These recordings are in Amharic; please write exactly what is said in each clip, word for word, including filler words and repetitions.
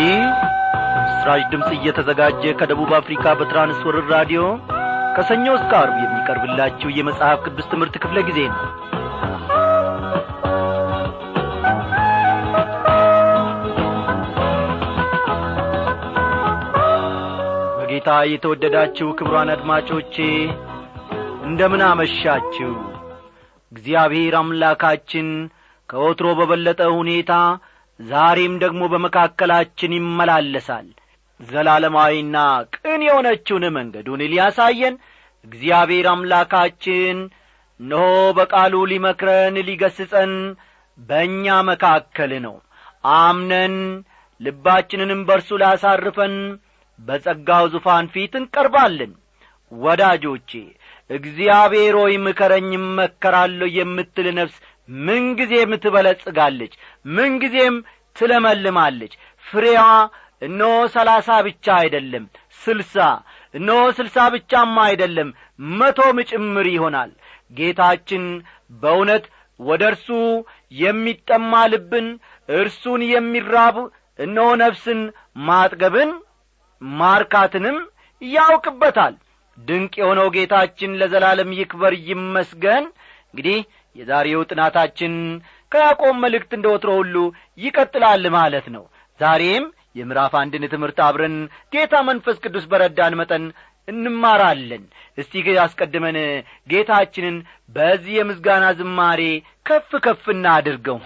ይህ ስራጅ ድምጽ እየተዘጋጀ ከደቡብ አፍሪካ በትራንስወርልድ ራዲዮ ከሰኞ እስከ ዓርብ የሚቀርብላችሁ የመጽሐፍ ቅዱስ ትምህርት ክፍለ ጊዜ ነው። በጌታ የተወደዳችሁ ክቡራን አድማጮቼ እንደምን አመሻችሁ። እግዚአብሔር አምላካችን ከወትሮ በበለጠ ሁኔታ ዛሬም ደግሞ በመካከላችን ይመላለሳል። ዘላለማዊና ቅን የሆነችውን መንገዱን ሊያሳየን እግዚአብሔር አምላካችን ነው በቃሉ ሊመክረን ሊገስጸን በእኛ መካከል ነው። አምነን ልባችንንም በርሱ ላሳርፈን በጸጋው ዙፋን ፊት እንቀርባለን። ወዳጆቼ እግዚአብሔር ሆይ ምከረኝ መከራለሁ የምትል ነፍስ ምን ጊዜም ትበለጽጋለች፣ ምን ጊዜም ትለመልማለች። ፍሬዋ እነሆ ሰላሳ ብቻ አይደለም ስልሳ፣ እነሆ ስልሳ ብቻም አይደለም መቶም ጭምር ይሆናል። ጌታችን በእውነት ወደርሱ የሚጠማ ልብን እርሱን የሚራብ እነሆ ነፍስን ማጥገብን ማርካትንም ያውቅበታል። ድንቅ የሆነው ጌታችን ለዘላለም ይክበር ይመስገን። እንግዲህ የዛሬው ጥናታችን ከያዕቆብ መልእክት እንደወትሮ ሁሉ ይቀጥላል ማለት ነው። ዛሬም የምዕራፍ አንድን ትምህርት አብረን ጌታ መንፈስ ቅዱስ በረዳን መጠን እንማራለን። እስቲ አስቀድመን ጌታችንን በዚህ የምስጋና ዝማሬ ከፍ ከፍ እናድርገው።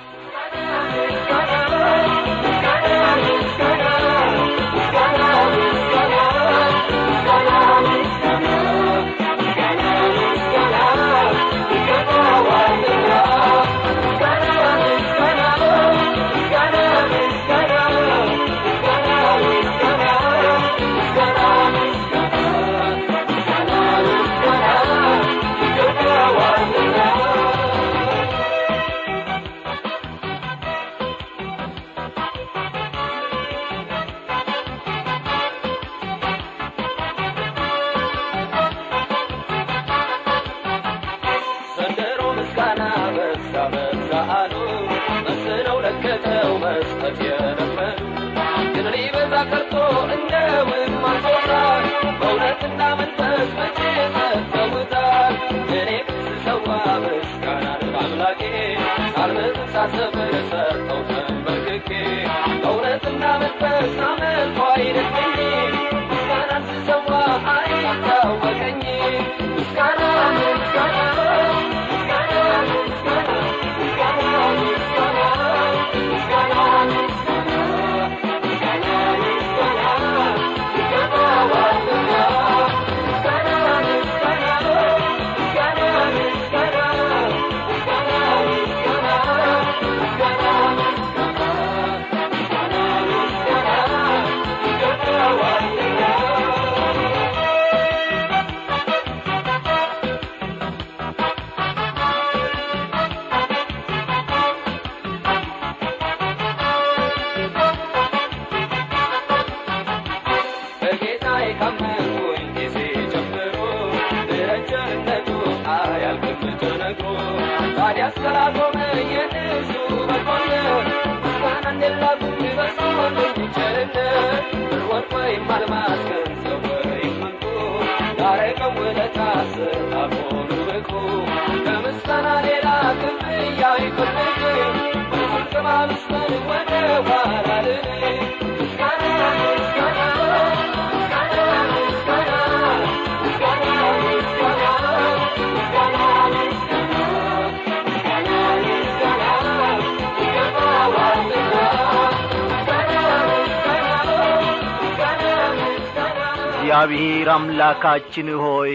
እግዚአብሔር አምላካችን ሆይ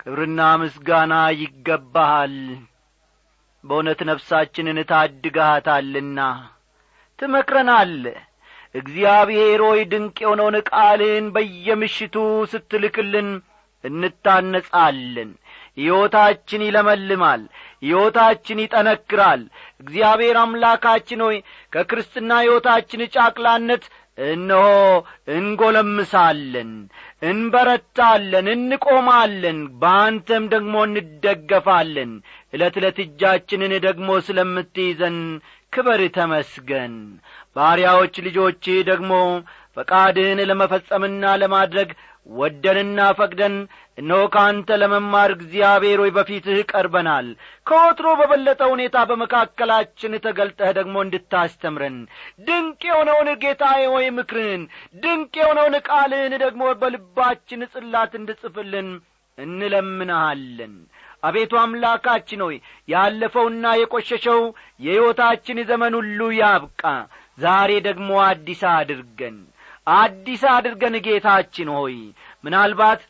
ክብርና ምስጋና ይገባሃል። በእውነት ነፍሳችንን ታድጋታልና ትመክረናል። እግዚአብሔር ሆይ ድንቅ የሆነውን ቃልን በየምሽቱ ስትልክልን እንታነጻለን። ሕይወታችን ይለመልማል፣ ሕይወታችን ይጠነክራል። እግዚአብሔር አምላካችን ሆይ ከክርስትና ሕይወታችን ጫቅላነት እነሆ እንጎለምሳለን፣ እንበረታለን፣ እንቆማለን፣ በአንተም ደግሞ እንደገፋለን። ዕለት ዕለት እጃችንን ደግሞ ስለምትይዘን ክብር ተመስገን። ባሪያዎች ልጆች ደግሞ ፈቃድህን ለመፈጸምና ለማድረግ ወደንና ፈቅደን ነው ካንተ ለመማር እግዚአብሔር ሆይ በፊትህ ቀርበናል። ከወትሮ በበለጠው ኔታ በመካከላችን ተገልጠህ ደግሞ እንድታስተምረን ድንቅ የሆነውን ጌታዬ ሆይ ምክርን ድንቅ የሆነውን ቃልን ደግሞ በልባችን ጽላት እንድጽፍልን እንለምናለን። አቤቱ አምላካችን ሆይ ያለፈውና የቆሸሸው የሕይወታችን ዘመን ሁሉ ያብቃ። ዛሬ ደግሞ አዲስ አድርገን አዲስ አድርገን ጌታችን ሆይ ምናልባት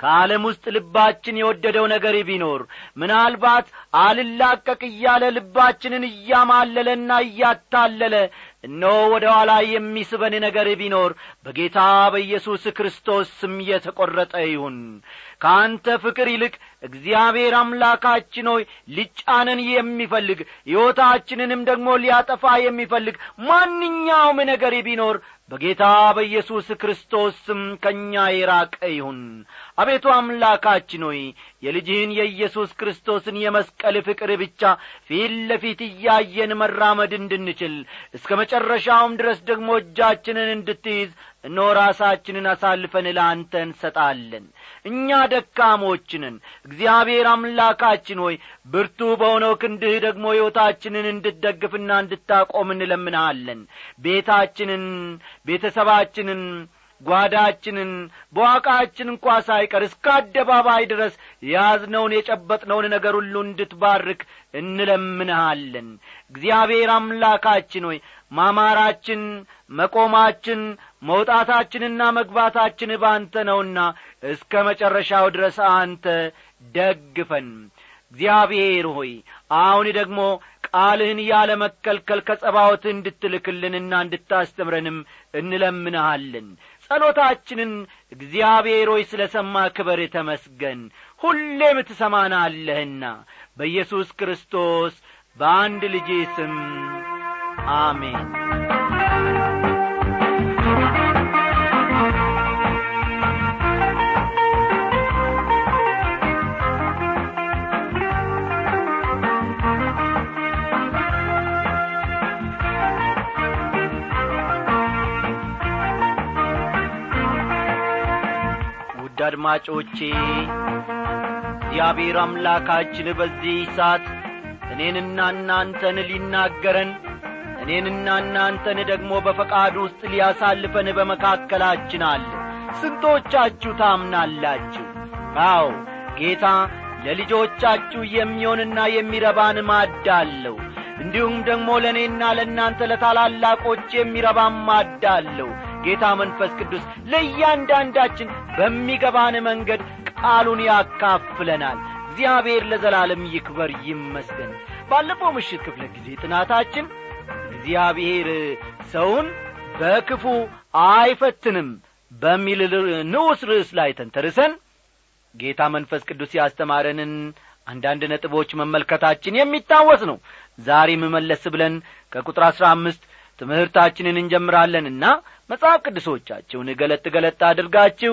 ከዓለም ውስጥ ልባችን የወደደው ነገር ቢኖር ምናልባት አልላቀቅ ያለ ልባችንን ያማለለና ያታለለ ነው ወደ ኋላ የሚስበን ነገር ቢኖር በጌታ በኢየሱስ ክርስቶስ ስም የተቆረጠ ይሁን። ካንተ ፍቅር ይልቅ እግዚአብሔር አምላካችን ሆይ ልጫነን የሚፈልግ ሕይወታችንንም ደግሞ ሊያጠፋ የሚፈልግ ማንኛውም ነገር ቢኖር በጌታ በኢየሱስ ክርስቶስ ስም ከኛ ይራቅ ይሁን። አቤቱ አምላካችን ሆይ የልጅህን የኢየሱስ ክርስቶስን የመስቀል ፍቅር ብቻ ፊት ለፊት ያየን መራመድ እንድንችል እስከ መጨረሻውም ድረስ ደግሞ እጃችንን እንድትይዝ ኖራሳችንን አሳልፈን ለአንተ እንሰጣለን። እኛ ደካሞችንን እግዚአብሔር አምላካችን ሆይ ብርቱ በሆነው ክንድህ ደግሞ ሕይወታችንን እንድትደግፍና እንድታቆም እንለምናለን። ቤታችንን ቤተሰባችንን ጓዳችንን በዋቃችን እንኳን ሳይቀር እስከ አደባባይ ድረስ ያዝነውን የጨበጥነውን ነገር ሁሉ እንድትባርክ እንለምናለን። እግዚአብሔር አምላካችን ሆይ ማማራችን መቆማችን መውጣታችንና መግባታችን ባንተ ነውና እስከ መጨረሻው ድረስ አንተ ደግፈን። እግዚአብሔር ሆይ አሁን ደግሞ ቃልህን ያለ መከልከል ከጸባዖት እንድትልክልንና እንድታስተምረንም እንለምንሃለን። ጸሎታችንን እግዚአብሔር ሆይ ስለሰማ ክብር ተመስገን። ሁሌም ትሰማናለህና በኢየሱስ ክርስቶስ በአንድ ልጅ ስም አሜን። አድማጮቼ እግዚአብሔር አምላካችን በዚህ ሰዓት እኔንና እናንተን ሊናገረን እኔንና እናንተን ደግሞ በፈቃዱ ውስጥ ሊያሳልፈን በመካከላችን አለ። ስንቶቻችሁ ታምናላችሁ? አዎ ጌታ ለልጆቻችሁ የሚሆንና የሚረባን ማዕድ አለው። እንዲሁም ደግሞ ለእኔና ለእናንተ ለታላላቆች የሚረባን ማዕድ አለው። ጌታ መንፈስ ቅዱስ ለእያንዳንዳችን በሚገባን መንገድ ቃሉን ያካፍለናል። እግዚአብሔር ለዘላለም ይክበር ይመስገን። ባለፈው ምሽት ክፍለ ጊዜ ጥናታችን እግዚአብሔር ሰውን በክፉ አይፈትንም በሚል ንዑስ ርዕስ ላይ ተንተርሰን ጌታ መንፈስ ቅዱስ ያስተማረንን አንዳንድ ነጥቦች መመልከታችን የሚታወስ ነው። ዛሬም መለስ ብለን ከቁጥር አስራ አምስት ትምህርታችንን እንጀምራለንና መጽሐፍ ቅዱሶቻችሁን ገለጥ ገለጥ አድርጋችሁ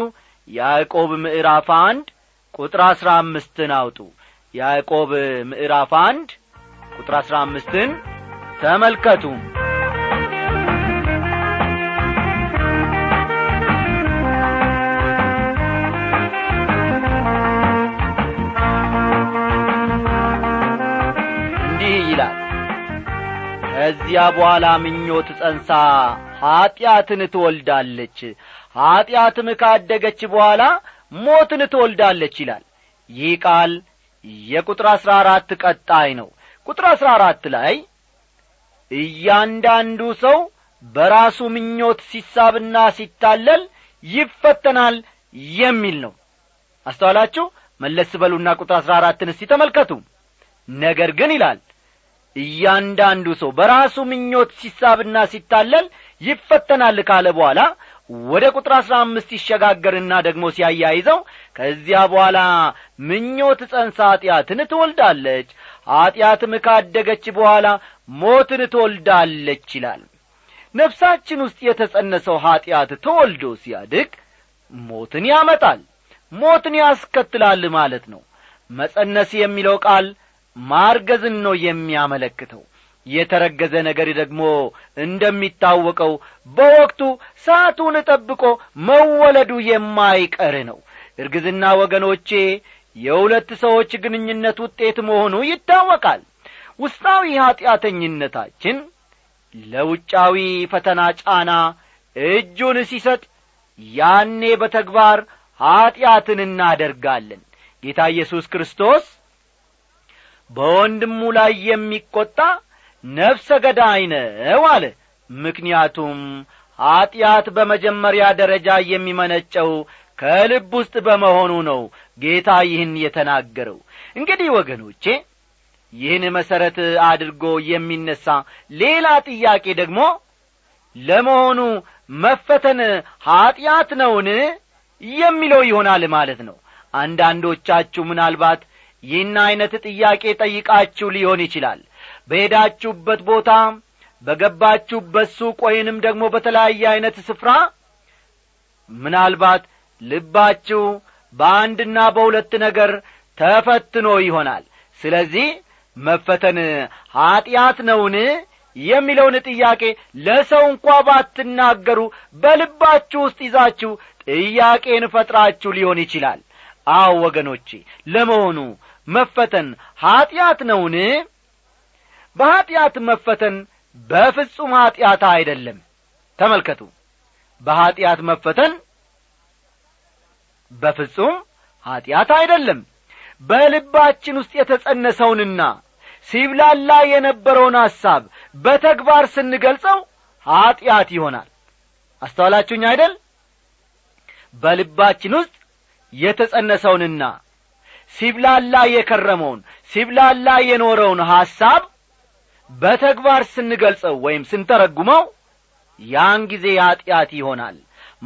ያዕቆብ ምዕራፍ አንድ ቁጥር አስራ አምስትን አውጡ። ያዕቆብ ምዕራፍ አንድ ቁጥር አስራ አምስትን ተመልከቱ። እንዲህ ይላል፣ ከዚያ በኋላ ምኞት ጸንሳ ኃጢአትን ትወልዳለች፣ ኃጢአትም ካደገች በኋላ ሞትን ትወልዳለች ይላል። ይህ ቃል የቁጥር አስራ አራት ቀጣይ ነው። ቁጥር አስራ አራት ላይ እያንዳንዱ ሰው በራሱ ምኞት ሲሳብና ሲታለል ይፈተናል የሚል ነው። አስተዋላችሁ? መለስ በሉና ቁጥር አስራ አራትን እስቲ ተመልከቱ። ነገር ግን ይላል እያንዳንዱ ሰው በራሱ ምኞት ሲሳብና ሲታለል ይፈተናል ካለ በኋላ ወደ ቁጥር አስራ አምስት ይሸጋገርና ደግሞ ሲያያይዘው ከዚያ በኋላ ምኞት ጸንሳ ኃጢአትን ትወልዳለች፣ ኃጢአትም ካደገች በኋላ ሞትን ትወልዳለች ይላል። ነፍሳችን ውስጥ የተጸነሰው ኃጢአት ተወልዶ ሲያድግ ሞትን ያመጣል፣ ሞትን ያስከትላል ማለት ነው። መጸነስ የሚለው ቃል ማርገዝን ነው የሚያመለክተው። የተረገዘ ነገር ደግሞ እንደሚታወቀው በወቅቱ ሰዓቱን ተጠብቆ መወለዱ የማይቀር ነው። እርግዝና ወገኖቼ የሁለት ሰዎች ግንኙነት ውጤት መሆኑ ይታወቃል። ውስጣዊ ኃጢያተኝነታችን ለውጫዊ ፈተና ጫና እጁን ሲሰጥ ያኔ በተግባር ኃጢያትን እናደርጋለን። ጌታ ኢየሱስ ክርስቶስ በወንድሙ ላይ የሚቆጣ ነፍሰ ገዳይ ነው አለ። ምክንያቱም ኃጢያት በመጀመሪያ ደረጃ የሚመነጨው ከልብ ውስጥ በመሆኑ ነው ጌታ ይህን የተናገረው። እንግዲህ ወገኖቼ ይህን መሰረት አድርጎ የሚነሳ ሌላ ጥያቄ ደግሞ ለመሆኑ መፈተን ኃጢያት ነውን የሚለው ይሆናል ማለት ነው። አንዳንዶቻችሁ ምናልባት ይህን አይነት ጥያቄ ጠይቃችሁ ሊሆን ይችላል። በሄዳችሁበት ቦታ፣ በገባችሁበት ሱቅ ወይንም ደግሞ በተለያየ አይነት ስፍራ ምናልባት ልባችሁ በአንድና በሁለት ነገር ተፈትኖ ይሆናል። ስለዚህ መፈተን ኃጢያት ነውን የሚለውን ጥያቄ ለሰው እንኳን ባትናገሩ በልባችሁ ውስጥ ይዛችሁ ጥያቄን ፈጥራችሁ ሊሆን ይችላል። አዎ ወገኖቼ ለመሆኑ መፈተን ኃጢያት ነውን? በኃጢያት መፈተን በፍጹም ኃጢያት አይደለም። ተመልከቱ፣ በኃጢያት መፈተን በፍጹም ኃጢያት አይደለም። በልባችን ውስጥ የተጸነሰውንና ሲብላላ የነበረውን ሐሳብ በተግባር ስንገልጸው ኃጢያት ይሆናል። አስተዋላችሁኝ አይደል? በልባችን ውስጥ የተጸነሰውንና ሲብላላ የከረመውን ሲብላላ የኖረውን ሐሳብ በተግባር ስንገልጸው ወይም ስንተረጉመው ያን ጊዜ ኃጢያት ይሆናል።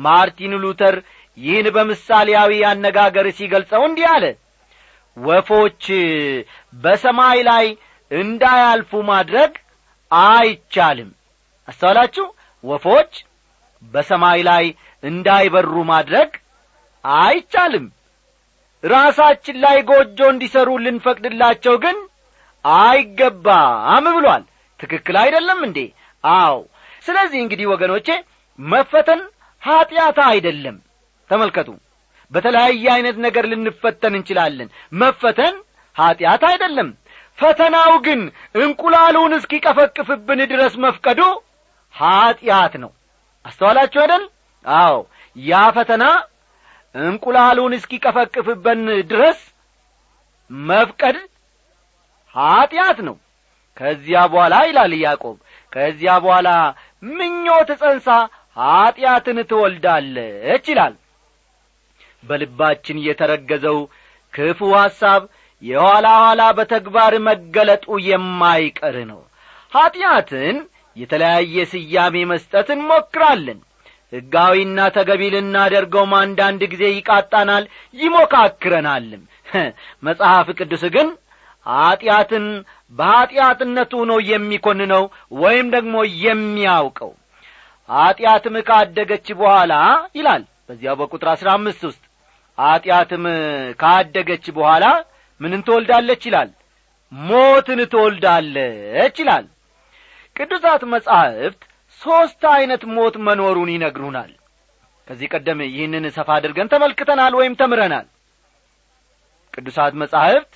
ማርቲን ሉተር ይህን በምሳሌያዊ አነጋገር ሲገልጸው እንዲህ አለ። ወፎች በሰማይ ላይ እንዳያልፉ ማድረግ አይቻልም። አስተዋላችሁ? ወፎች በሰማይ ላይ እንዳይበሩ ማድረግ አይቻልም። ራሳችን ላይ ጎጆ እንዲሰሩ ልንፈቅድላቸው ግን አይገባም ብሏል። ትክክል አይደለም እንዴ? አዎ። ስለዚህ እንግዲህ ወገኖቼ መፈተን ኃጢያት አይደለም። ተመልከቱ፣ በተለያየ አይነት ነገር ልንፈተን እንችላለን። መፈተን ኃጢያት አይደለም። ፈተናው ግን እንቁላሉን እስኪቀፈቅፍብን ድረስ መፍቀዱ ኃጢያት ነው። አስተዋላችሁ አይደል? አዎ። ያ ፈተና እንቁላሉን እስኪቀፈቅፍብን ድረስ መፍቀድ ኃጢያት ነው። ከዚያ በኋላ ይላል ያዕቆብ፣ ከዚያ በኋላ ምኞት ጸንሳ ኃጢያትን ትወልዳለች ይላል። በልባችን የተረገዘው ክፉ ሐሳብ የኋላ ኋላ በተግባር መገለጡ የማይቀር ነው። ኃጢያትን የተለያየ ስያሜ መስጠት እንሞክራለን። ሕጋዊና ተገቢ ልናደርገው አንዳንድ ጊዜ ይቃጣናል፣ ይሞካክረናል። መጽሐፍ ቅዱስ ግን ኃጢያትን በኃጢያትነቱ ነው የሚኮንነው ወይም ደግሞ የሚያውቀው። ኃጢያትም ካደገች በኋላ ይላል በዚያው በቁጥር አስራ አምስት ውስጥ ኃጢያትም ካደገች በኋላ ምንን ትወልዳለች ይላል? ሞትን ትወልዳለች ይላል። ቅዱሳት መጻሕፍት ሶስት አይነት ሞት መኖሩን ይነግሩናል። ከዚህ ቀደም ይህንን ሰፋ አድርገን ተመልክተናል ወይም ተምረናል። ቅዱሳት መጻሕፍት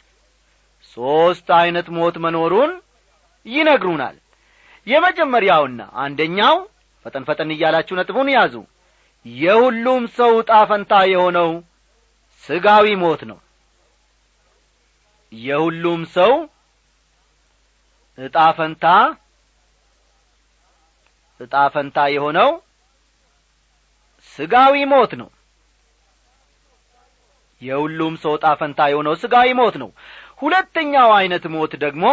ሶስት አይነት ሞት መኖሩን ይነግሩናል። የመጀመሪያውና አንደኛው ፈጠን ፈጠን እያላችሁ ነጥቡን ያዙ። የሁሉም ሰው ጣፈንታ የሆነው ሥጋዊ ሞት ነው። የሁሉም ሰው ጣፈንታ ጣፈንታ የሆነው ሥጋዊ ሞት ነው። የሁሉም ሰው ጣፈንታ የሆነው ሥጋዊ ሞት ነው። ሁለተኛው አይነት ሞት ደግሞ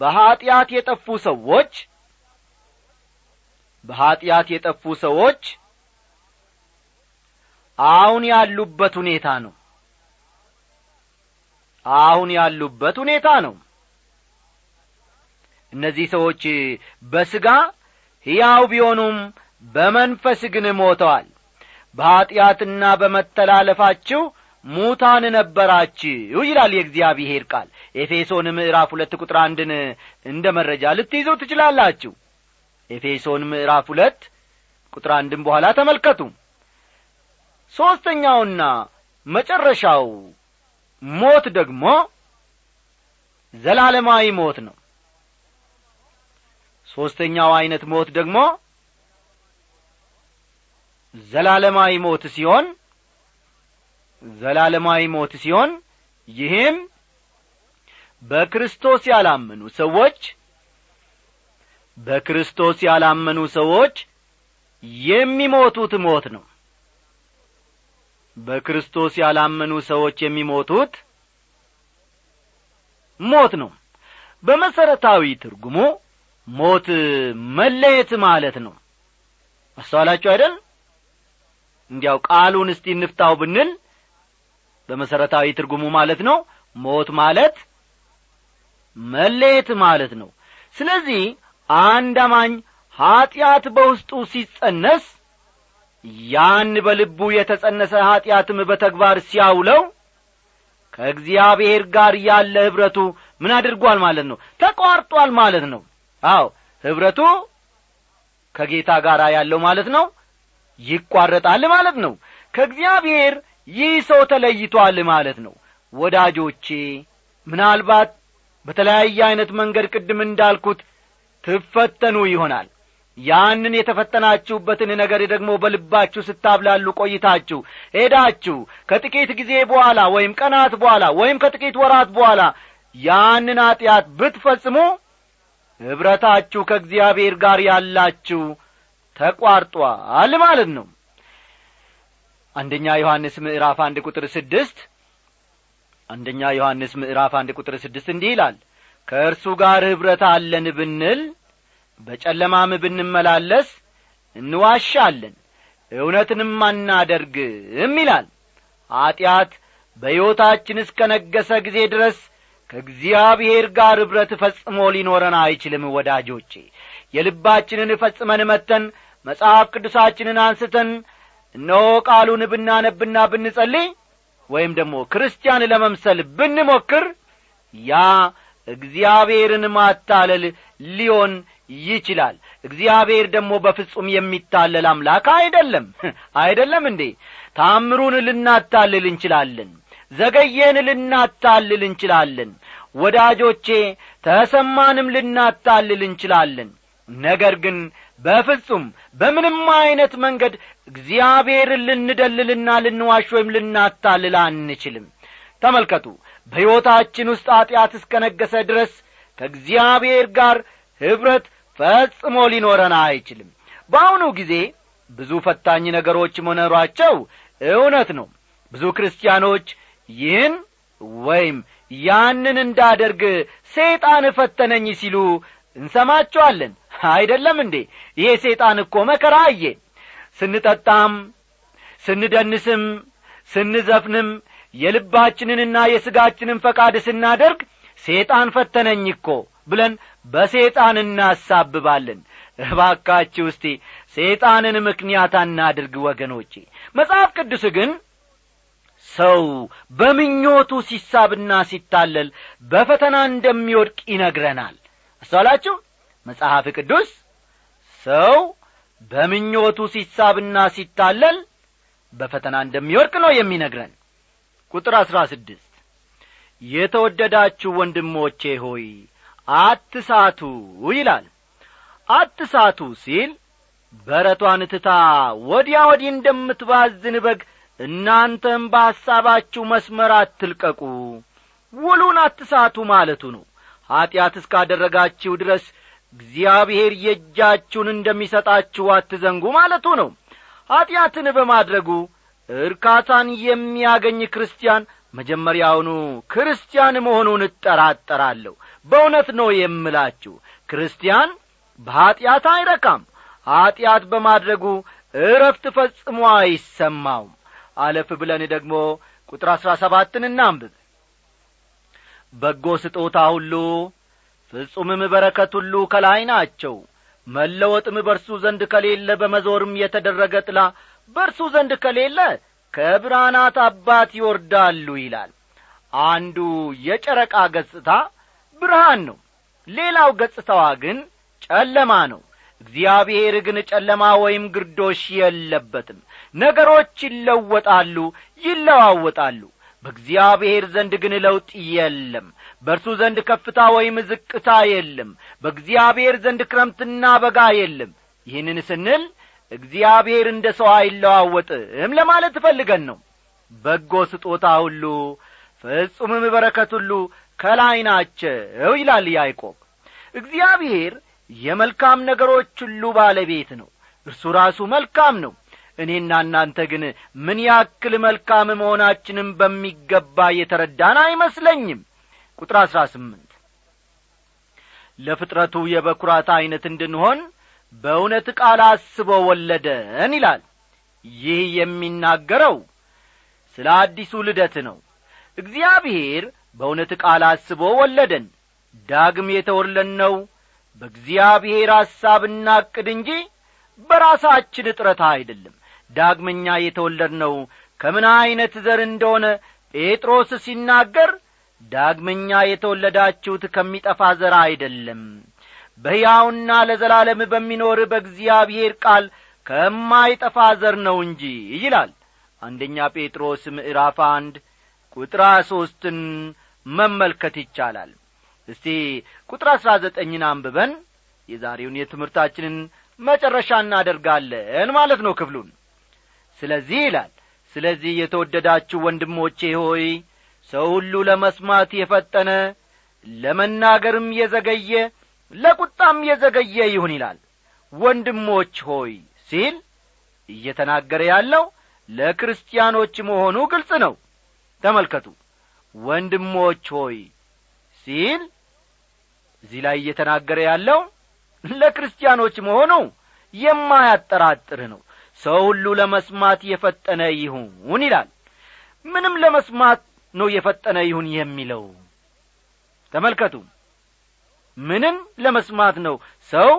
በኃጢያት የጠፉ ሰዎች በኃጢያት የጠፉ ሰዎች አሁን ያሉበት ሁኔታ ነው። አሁን ያሉበት ሁኔታ ነው። እነዚህ ሰዎች በሥጋ ሕያው ቢሆኑም በመንፈስ ግን ሞተዋል። በኃጢያትና በመተላለፋቸው ሙታን ነበራችሁ ይላል የእግዚአብሔር ቃል። ኤፌሶን ምዕራፍ ሁለት ቁጥር አንድን እንደመረጃ ልትይዙ ትችላላችሁ። ኤፌሶን ምዕራፍ ሁለት ቁጥር አንድን በኋላ ተመልከቱ። ሶስተኛውና መጨረሻው ሞት ደግሞ ዘላለማዊ ሞት ነው። ሶስተኛው አይነት ሞት ደግሞ ዘላለማዊ ሞት ሲሆን ዘላለማዊ ሞት ሲሆን ይህም በክርስቶስ ያላመኑ ሰዎች በክርስቶስ ያላመኑ ሰዎች የሚሞቱት ሞት ነው። በክርስቶስ ያላመኑ ሰዎች የሚሞቱት ሞት ነው። በመሰረታዊ ትርጉሙ ሞት መለየት ማለት ነው። አስተዋላችሁ አይደል? እንዲያው ቃሉን እስቲ እንፍታው ብንል በመሰረታዊ ትርጉሙ ማለት ነው ሞት ማለት መለየት ማለት ነው። ስለዚህ አንድ አማኝ ኃጢአት በውስጡ ሲጸነስ ያን በልቡ የተጸነሰ ኃጢአትም በተግባር ሲያውለው ከእግዚአብሔር ጋር ያለ ህብረቱ ምን አድርጓል ማለት ነው? ተቋርጧል ማለት ነው። አዎ ህብረቱ ከጌታ ጋር ያለው ማለት ነው ይቋረጣል ማለት ነው። ከእግዚአብሔር ይህ ሰው ተለይቷል ማለት ነው። ወዳጆቼ ምናልባት በተለያየ አይነት መንገድ ቅድም እንዳልኩት ትፈተኑ ይሆናል። ያንን የተፈተናችሁበትን ነገር ደግሞ በልባችሁ ስታብላሉ ቆይታችሁ ሄዳችሁ ከጥቂት ጊዜ በኋላ ወይም ቀናት በኋላ ወይም ከጥቂት ወራት በኋላ ያንን ኃጢአት ብትፈጽሙ ህብረታችሁ ከእግዚአብሔር ጋር ያላችሁ ተቋርጧል ማለት ነው። አንደኛ ዮሐንስ ምዕራፍ አንድ ቁጥር ስድስት አንደኛ ዮሐንስ ምዕራፍ አንድ ቁጥር ስድስት እንዲህ ይላል፣ ከእርሱ ጋር ህብረት አለን ብንል በጨለማም ብንመላለስ እንዋሻለን እውነትንም አናደርግም ይላል። ኃጢአት በሕይወታችን እስከነገሰ ጊዜ ድረስ ከእግዚአብሔር ጋር ህብረት ፈጽሞ ሊኖረን አይችልም። ወዳጆቼ የልባችንን ፈጽመን መተን መጽሐፍ ቅዱሳችንን አንስተን እነሆ ቃሉን ብናነብና ብንጸልይ ወይም ደግሞ ክርስቲያን ለመምሰል ብንሞክር ያ እግዚአብሔርን ማታለል ሊሆን ይችላል። እግዚአብሔር ደግሞ በፍጹም የሚታለል አምላክ አይደለም። አይደለም እንዴ? ታምሩን ልናታልል እንችላለን። ዘገየን ልናታልል እንችላለን። ወዳጆቼ ተሰማንም ልናታልል እንችላለን። ነገር ግን በፍጹም በምንም አይነት መንገድ እግዚአብሔርን ልንደልልና ልንዋሽ ወይም ልናታልል አንችልም። ተመልከቱ በሕይወታችን ውስጥ ኃጢአት እስከነገሰ ድረስ ከእግዚአብሔር ጋር ህብረት ፈጽሞ ሊኖረን አይችልም። በአሁኑ ጊዜ ብዙ ፈታኝ ነገሮች መኖራቸው እውነት ነው። ብዙ ክርስቲያኖች ይህን ወይም ያንን እንዳደርግ ሰይጣን ፈተነኝ ሲሉ እንሰማቸዋለን። አይደለም እንዴ? ይሄ ሰይጣን እኮ መከራዬ ስንጠጣም ስንደንስም ስንዘፍንም የልባችንንና የሥጋችንን ፈቃድ ስናደርግ ሰይጣን ፈተነኝ እኮ ብለን በሰይጣን እናሳብባለን። እባካችሁ እስቲ ሰይጣንን ምክንያት አናድርግ ወገኖቼ። መጽሐፍ ቅዱስ ግን ሰው በምኞቱ ሲሳብና ሲታለል በፈተና እንደሚወድቅ ይነግረናል። አስተዋላችሁ? መጽሐፍ ቅዱስ ሰው በምኞቱ ሲሳብና ሲታለል በፈተና እንደሚወድቅ ነው የሚነግረን። ቁጥር አስራ ስድስት የተወደዳችሁ ወንድሞቼ ሆይ አትሳቱ ይላል። አትሳቱ ሲል በረቷን ትታ ወዲያ ወዲህ እንደምትባዝን በግ እናንተም በሐሳባችሁ መስመር አትልቀቁ፣ ውሉን አትሳቱ ማለቱ ነው። ኃጢአት እስካደረጋችሁ ድረስ እግዚአብሔር የእጃችሁን እንደሚሰጣችሁ አትዘንጉ ማለቱ ነው። ኃጢአትን በማድረጉ እርካታን የሚያገኝ ክርስቲያን መጀመሪያውኑ ክርስቲያን መሆኑን እጠራጠራለሁ። በእውነት ነው የምላችሁ ክርስቲያን በኃጢአት አይረካም። ኃጢአት በማድረጉ እረፍት ፈጽሞ አይሰማውም። አለፍ ብለን ደግሞ ቁጥር አስራ ሰባትን እናንብብ። በጎ ስጦታ ሁሉ ፍጹምም በረከት ሁሉ ከላይ ናቸው፣ መለወጥም በርሱ ዘንድ ከሌለ፣ በመዞርም የተደረገ ጥላ በርሱ ዘንድ ከሌለ ከብርሃናት አባት ይወርዳሉ ይላል። አንዱ የጨረቃ ገጽታ ብርሃን ነው፣ ሌላው ገጽታዋ ግን ጨለማ ነው። እግዚአብሔር ግን ጨለማ ወይም ግርዶሽ የለበትም። ነገሮች ይለወጣሉ ይለዋወጣሉ፣ በእግዚአብሔር ዘንድ ግን ለውጥ የለም። በርሱ ዘንድ ከፍታ ወይም ዝቅታ የለም። በእግዚአብሔር ዘንድ ክረምትና በጋ የለም። ይህንን ስንል እግዚአብሔር እንደ ሰው አይለዋወጥም ለማለት ፈልገን ነው። በጎ ስጦታ ሁሉ ፍጹምም በረከት ሁሉ ከላይ ናቸው ይላል ያዕቆብ። እግዚአብሔር የመልካም ነገሮች ሁሉ ባለቤት ነው። እርሱ ራሱ መልካም ነው። እኔና እናንተ ግን ምን ያክል መልካም መሆናችንን በሚገባ የተረዳን አይመስለኝም። ቁጥር አስራ ስምንት ለፍጥረቱ የበኩራት አይነት እንድንሆን በእውነት ቃል አስቦ ወለደን ይላል። ይህ የሚናገረው ስለ አዲሱ ልደት ነው። እግዚአብሔር በእውነት ቃል አስቦ ወለደን። ዳግም የተወለድነው በእግዚአብሔር ሐሳብና ዕቅድ እንጂ በራሳችን ጥረት አይደለም። ዳግመኛ የተወለድነው ከምን አይነት ዘር እንደሆነ ጴጥሮስ ሲናገር ዳግመኛ የተወለዳችሁት ከሚጠፋ ዘር አይደለም፣ በሕያውና ለዘላለም በሚኖር በእግዚአብሔር ቃል ከማይጠፋ ዘር ነው እንጂ ይላል። አንደኛ ጴጥሮስ ምዕራፍ አንድ ቁጥር ሶስትን መመልከት ይቻላል። እስቲ ቁጥር አስራ ዘጠኝን አንብበን የዛሬውን የትምህርታችንን መጨረሻ እናደርጋለን ማለት ነው ክፍሉን። ስለዚህ ይላል ስለዚህ የተወደዳችሁ ወንድሞቼ ሆይ ሰው ሁሉ ለመስማት የፈጠነ ለመናገርም የዘገየ ለቁጣም የዘገየ ይሁን ይላል። ወንድሞች ሆይ ሲል እየተናገረ ያለው ለክርስቲያኖች መሆኑ ግልጽ ነው። ተመልከቱ። ወንድሞች ሆይ ሲል እዚህ ላይ እየተናገረ ያለው ለክርስቲያኖች መሆኑ የማያጠራጥር ነው። ሰው ሁሉ ለመስማት የፈጠነ ይሁን ይላል። ምንም ለመስማት ነው የፈጠነ ይሁን የሚለው። ተመልከቱ። ምንም ለመስማት ነው ሰው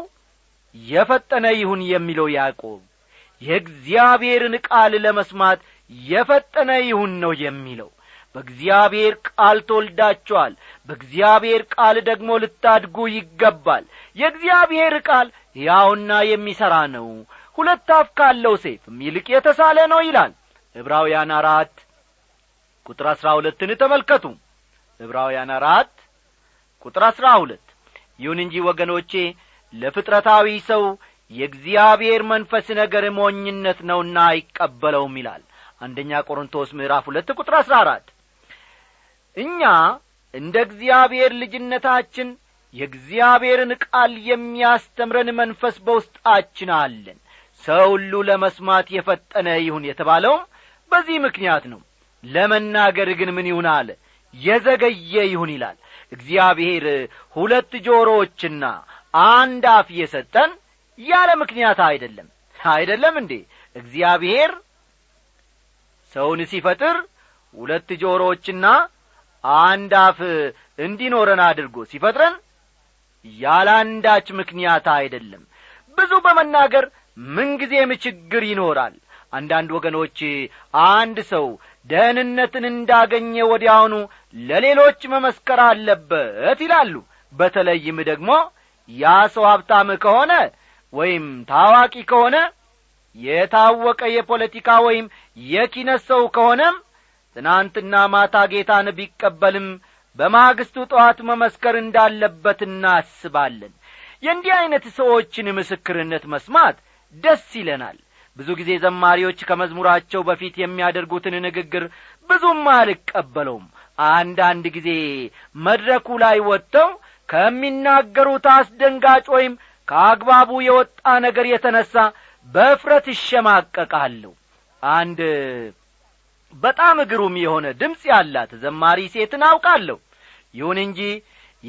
የፈጠነ ይሁን የሚለው ያዕቆብ። የእግዚአብሔርን ቃል ለመስማት የፈጠነ ይሁን ነው የሚለው። በእግዚአብሔር ቃል ተወልዳችኋል፣ በእግዚአብሔር ቃል ደግሞ ልታድጉ ይገባል። የእግዚአብሔር ቃል ሕያውና የሚሠራ ነው፣ ሁለት አፍ ካለው ሰይፍም ይልቅ የተሳለ ነው ይላል። ዕብራውያን አራት ቁጥር አስራ ሁለትን ተመልከቱ። ዕብራውያን አራት ቁጥር አስራ ሁለት ይሁን እንጂ ወገኖቼ ለፍጥረታዊ ሰው የእግዚአብሔር መንፈስ ነገር ሞኝነት ነውና አይቀበለውም ይላል። አንደኛ ቆሮንቶስ ምዕራፍ ሁለት ቁጥር አስራ አራት እኛ እንደ እግዚአብሔር ልጅነታችን የእግዚአብሔርን ቃል የሚያስተምረን መንፈስ በውስጣችን አለን። ሰው ሁሉ ለመስማት የፈጠነ ይሁን የተባለው በዚህ ምክንያት ነው። ለመናገር ግን ምን ይሁን አለ? የዘገየ ይሁን ይላል። እግዚአብሔር ሁለት ጆሮዎችና አንድ አፍ የሰጠን ያለ ምክንያት አይደለም። አይደለም እንዴ? እግዚአብሔር ሰውን ሲፈጥር ሁለት ጆሮዎችና አንድ አፍ እንዲኖረን አድርጎ ሲፈጥረን ያለ አንዳች ምክንያት አይደለም። ብዙ በመናገር ምንጊዜም ችግር ይኖራል። አንዳንድ ወገኖች አንድ ሰው ደህንነትን እንዳገኘ ወዲያውኑ ለሌሎች መመስከር አለበት ይላሉ። በተለይም ደግሞ ያ ሰው ሀብታም ከሆነ ወይም ታዋቂ ከሆነ የታወቀ የፖለቲካ ወይም የኪነ ሰው ከሆነም ትናንትና ማታ ጌታን ቢቀበልም በማግስቱ ጠዋት መመስከር እንዳለበት እናስባለን። የእንዲህ አይነት ሰዎችን ምስክርነት መስማት ደስ ይለናል። ብዙ ጊዜ ዘማሪዎች ከመዝሙራቸው በፊት የሚያደርጉትን ንግግር ብዙም አልቀበለውም። አንዳንድ ጊዜ መድረኩ ላይ ወጥተው ከሚናገሩት አስደንጋጭ ወይም ከአግባቡ የወጣ ነገር የተነሳ በፍረት ይሸማቀቃለሁ። አንድ በጣም ግሩም የሆነ ድምጽ ያላት ዘማሪ ሴትን አውቃለሁ። ይሁን እንጂ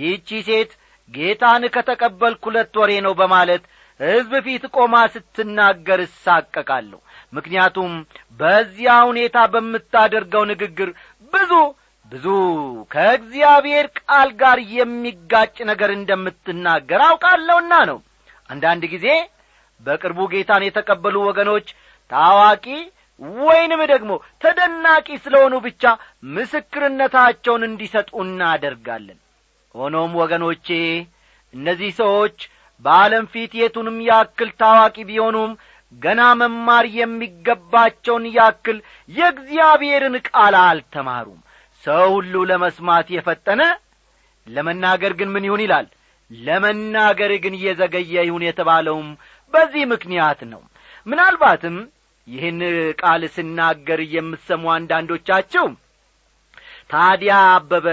ይህቺ ሴት ጌታን ከተቀበልኩ ሁለት ወሬ ነው በማለት ሕዝብ ፊት ቆማ ስትናገር እሳቀቃለሁ። ምክንያቱም በዚያ ሁኔታ በምታደርገው ንግግር ብዙ ብዙ ከእግዚአብሔር ቃል ጋር የሚጋጭ ነገር እንደምትናገር አውቃለሁና ነው። አንዳንድ ጊዜ በቅርቡ ጌታን የተቀበሉ ወገኖች ታዋቂ ወይንም ደግሞ ተደናቂ ስለሆኑ ብቻ ምስክርነታቸውን እንዲሰጡና አደርጋለን። ሆኖም ወገኖቼ እነዚህ ሰዎች በዓለም ፊት የቱንም ያክል ታዋቂ ቢሆኑም ገና መማር የሚገባቸውን ያክል የእግዚአብሔርን ቃል አልተማሩም። ሰው ሁሉ ለመስማት የፈጠነ ለመናገር ግን ምን ይሁን ይላል። ለመናገር ግን የዘገየ ይሁን የተባለው በዚህ ምክንያት ነው። ምናልባትም ይህን ቃል ስናገር የምትሰሙ አንዳንዶቻችሁ ታዲያ አበበ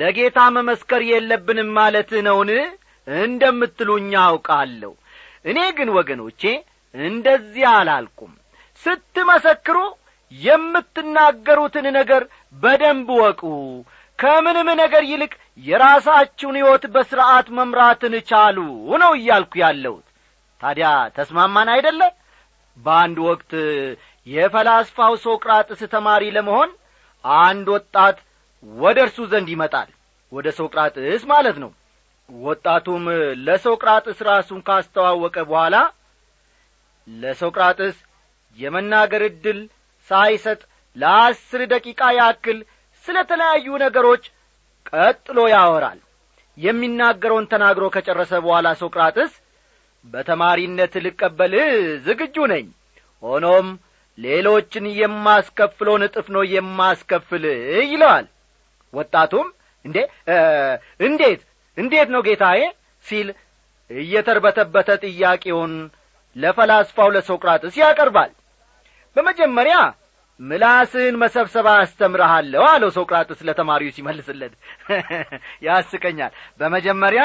ለጌታ መመስከር የለብንም ማለት ነውን እንደምትሉኝ አውቃለሁ። እኔ ግን ወገኖቼ እንደዚህ አላልኩም። ስትመሰክሩ የምትናገሩትን ነገር በደንብ ወቁ። ከምንም ነገር ይልቅ የራሳችሁን ሕይወት በሥርዓት መምራትን ቻሉ ነው እያልኩ ያለሁት። ታዲያ ተስማማን አይደለ? በአንድ ወቅት የፈላስፋው ሶቅራጥስ ተማሪ ለመሆን አንድ ወጣት ወደርሱ ዘንድ ይመጣል፣ ወደ ሶቅራጥስ ማለት ነው። ወጣቱም ለሶቅራጥስ ራሱን ካስተዋወቀ በኋላ ለሶቅራጥስ የመናገር ዕድል ሳይሰጥ ለአስር ደቂቃ ያክል ስለተለያዩ ነገሮች ቀጥሎ ያወራል። የሚናገረውን ተናግሮ ከጨረሰ በኋላ ሶቅራጥስ በተማሪነት ልቀበልህ ዝግጁ ነኝ፣ ሆኖም ሌሎችን የማስከፍለውን እጥፍ ነው የማስከፍልህ ይለዋል። ወጣቱም እንዴ እንዴት እንዴት ነው ጌታዬ ሲል እየተርበተበተ ጥያቄውን ለፈላስፋው ለሶቅራጥስ ያቀርባል። በመጀመሪያ ምላስህን መሰብሰብ አስተምርሃለሁ አለው ሶቅራጥስ ለተማሪው ሲመልስለት። ያስቀኛል። በመጀመሪያ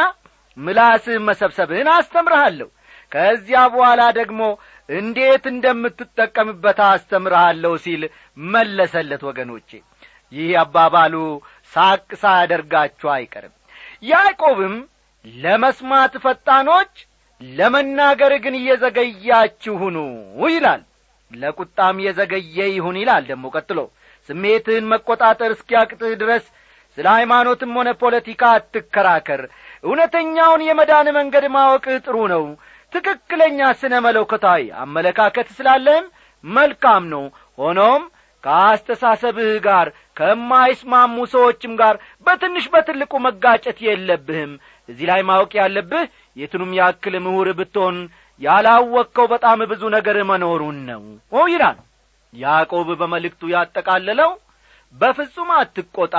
ምላስህን መሰብሰብህን አስተምርሃለሁ፣ ከዚያ በኋላ ደግሞ እንዴት እንደምትጠቀምበት አስተምርሃለሁ ሲል መለሰለት። ወገኖቼ ይህ አባባሉ ሳቅ ሳያደርጋችሁ አይቀርም። ያዕቆብም ለመስማት ፈጣኖች ለመናገር ግን እየዘገያችሁ ሁኑ ይላል፣ ለቁጣም የዘገየ ይሁን ይላል። ደግሞ ቀጥሎ ስሜትህን መቆጣጠር እስኪያቅትህ ድረስ ስለ ሃይማኖትም ሆነ ፖለቲካ አትከራከር። እውነተኛውን የመዳን መንገድ ማወቅ ጥሩ ነው። ትክክለኛ ስነ መለኮታዊ አመለካከት ስላለህም መልካም ነው። ሆኖም ከአስተሳሰብህ ጋር ከማይስማሙ ሰዎችም ጋር በትንሽ በትልቁ መጋጨት የለብህም። እዚህ ላይ ማወቅ ያለብህ የቱንም ያክል ምሁር ብትሆን ያላወቀው በጣም ብዙ ነገር መኖሩን ነው ይላል ያዕቆብ በመልእክቱ ያጠቃለለው። በፍጹም አትቆጣ፣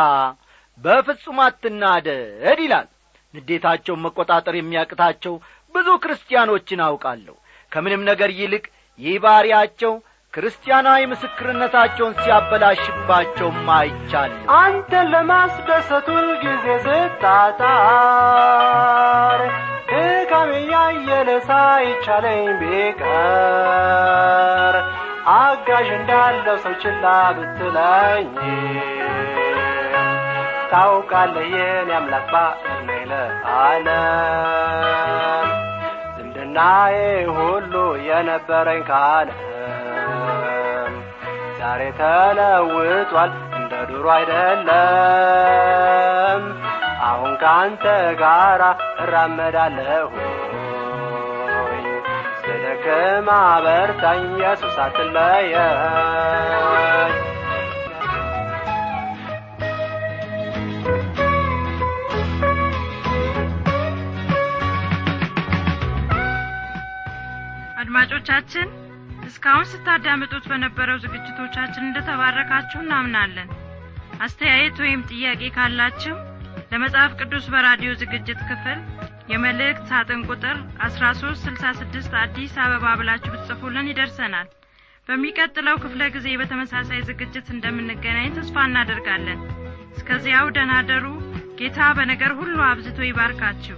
በፍጹም አትናደድ ይላል። ንዴታቸውን መቆጣጠር የሚያቅታቸው ብዙ ክርስቲያኖችን አውቃለሁ። ከምንም ነገር ይልቅ ይህ ባህሪያቸው ክርስቲያናዊ ምስክርነታቸውን ሲያበላሽባቸው አይቻልም። አንተን ለማስደሰት ሁልጊዜ ስታጣር ድካሜያ የነሳ ይቻለኝ ቢቀር አጋዥ እንዳለው ሰው ችላ ብትለኝ ታውቃለህ የኔ አምላክ ባዕር ነህ ለዓለም ዝምድናዬ ሁሉ የነበረኝ ከዓለም ዛሬ ተለውጧል እንደ ድሮ አይደለም። አሁን ካንተ ጋር እራመዳለሁ ስለደከማ በርታኝ ኢየሱስ አትለየኝ። አድማጮቻችን እስካሁን ስታዳምጡት በነበረው ዝግጅቶቻችን እንደተባረካችሁ እናምናለን። አስተያየት ወይም ጥያቄ ካላችሁ ለመጽሐፍ ቅዱስ በራዲዮ ዝግጅት ክፍል የመልእክት ሳጥን ቁጥር አስራ ሶስት ስልሳ ስድስት አዲስ አበባ ብላችሁ ብትጽፉልን ይደርሰናል። በሚቀጥለው ክፍለ ጊዜ በተመሳሳይ ዝግጅት እንደምንገናኝ ተስፋ እናደርጋለን። እስከዚያው ደህና ደሩ። ጌታ በነገር ሁሉ አብዝቶ ይባርካችሁ።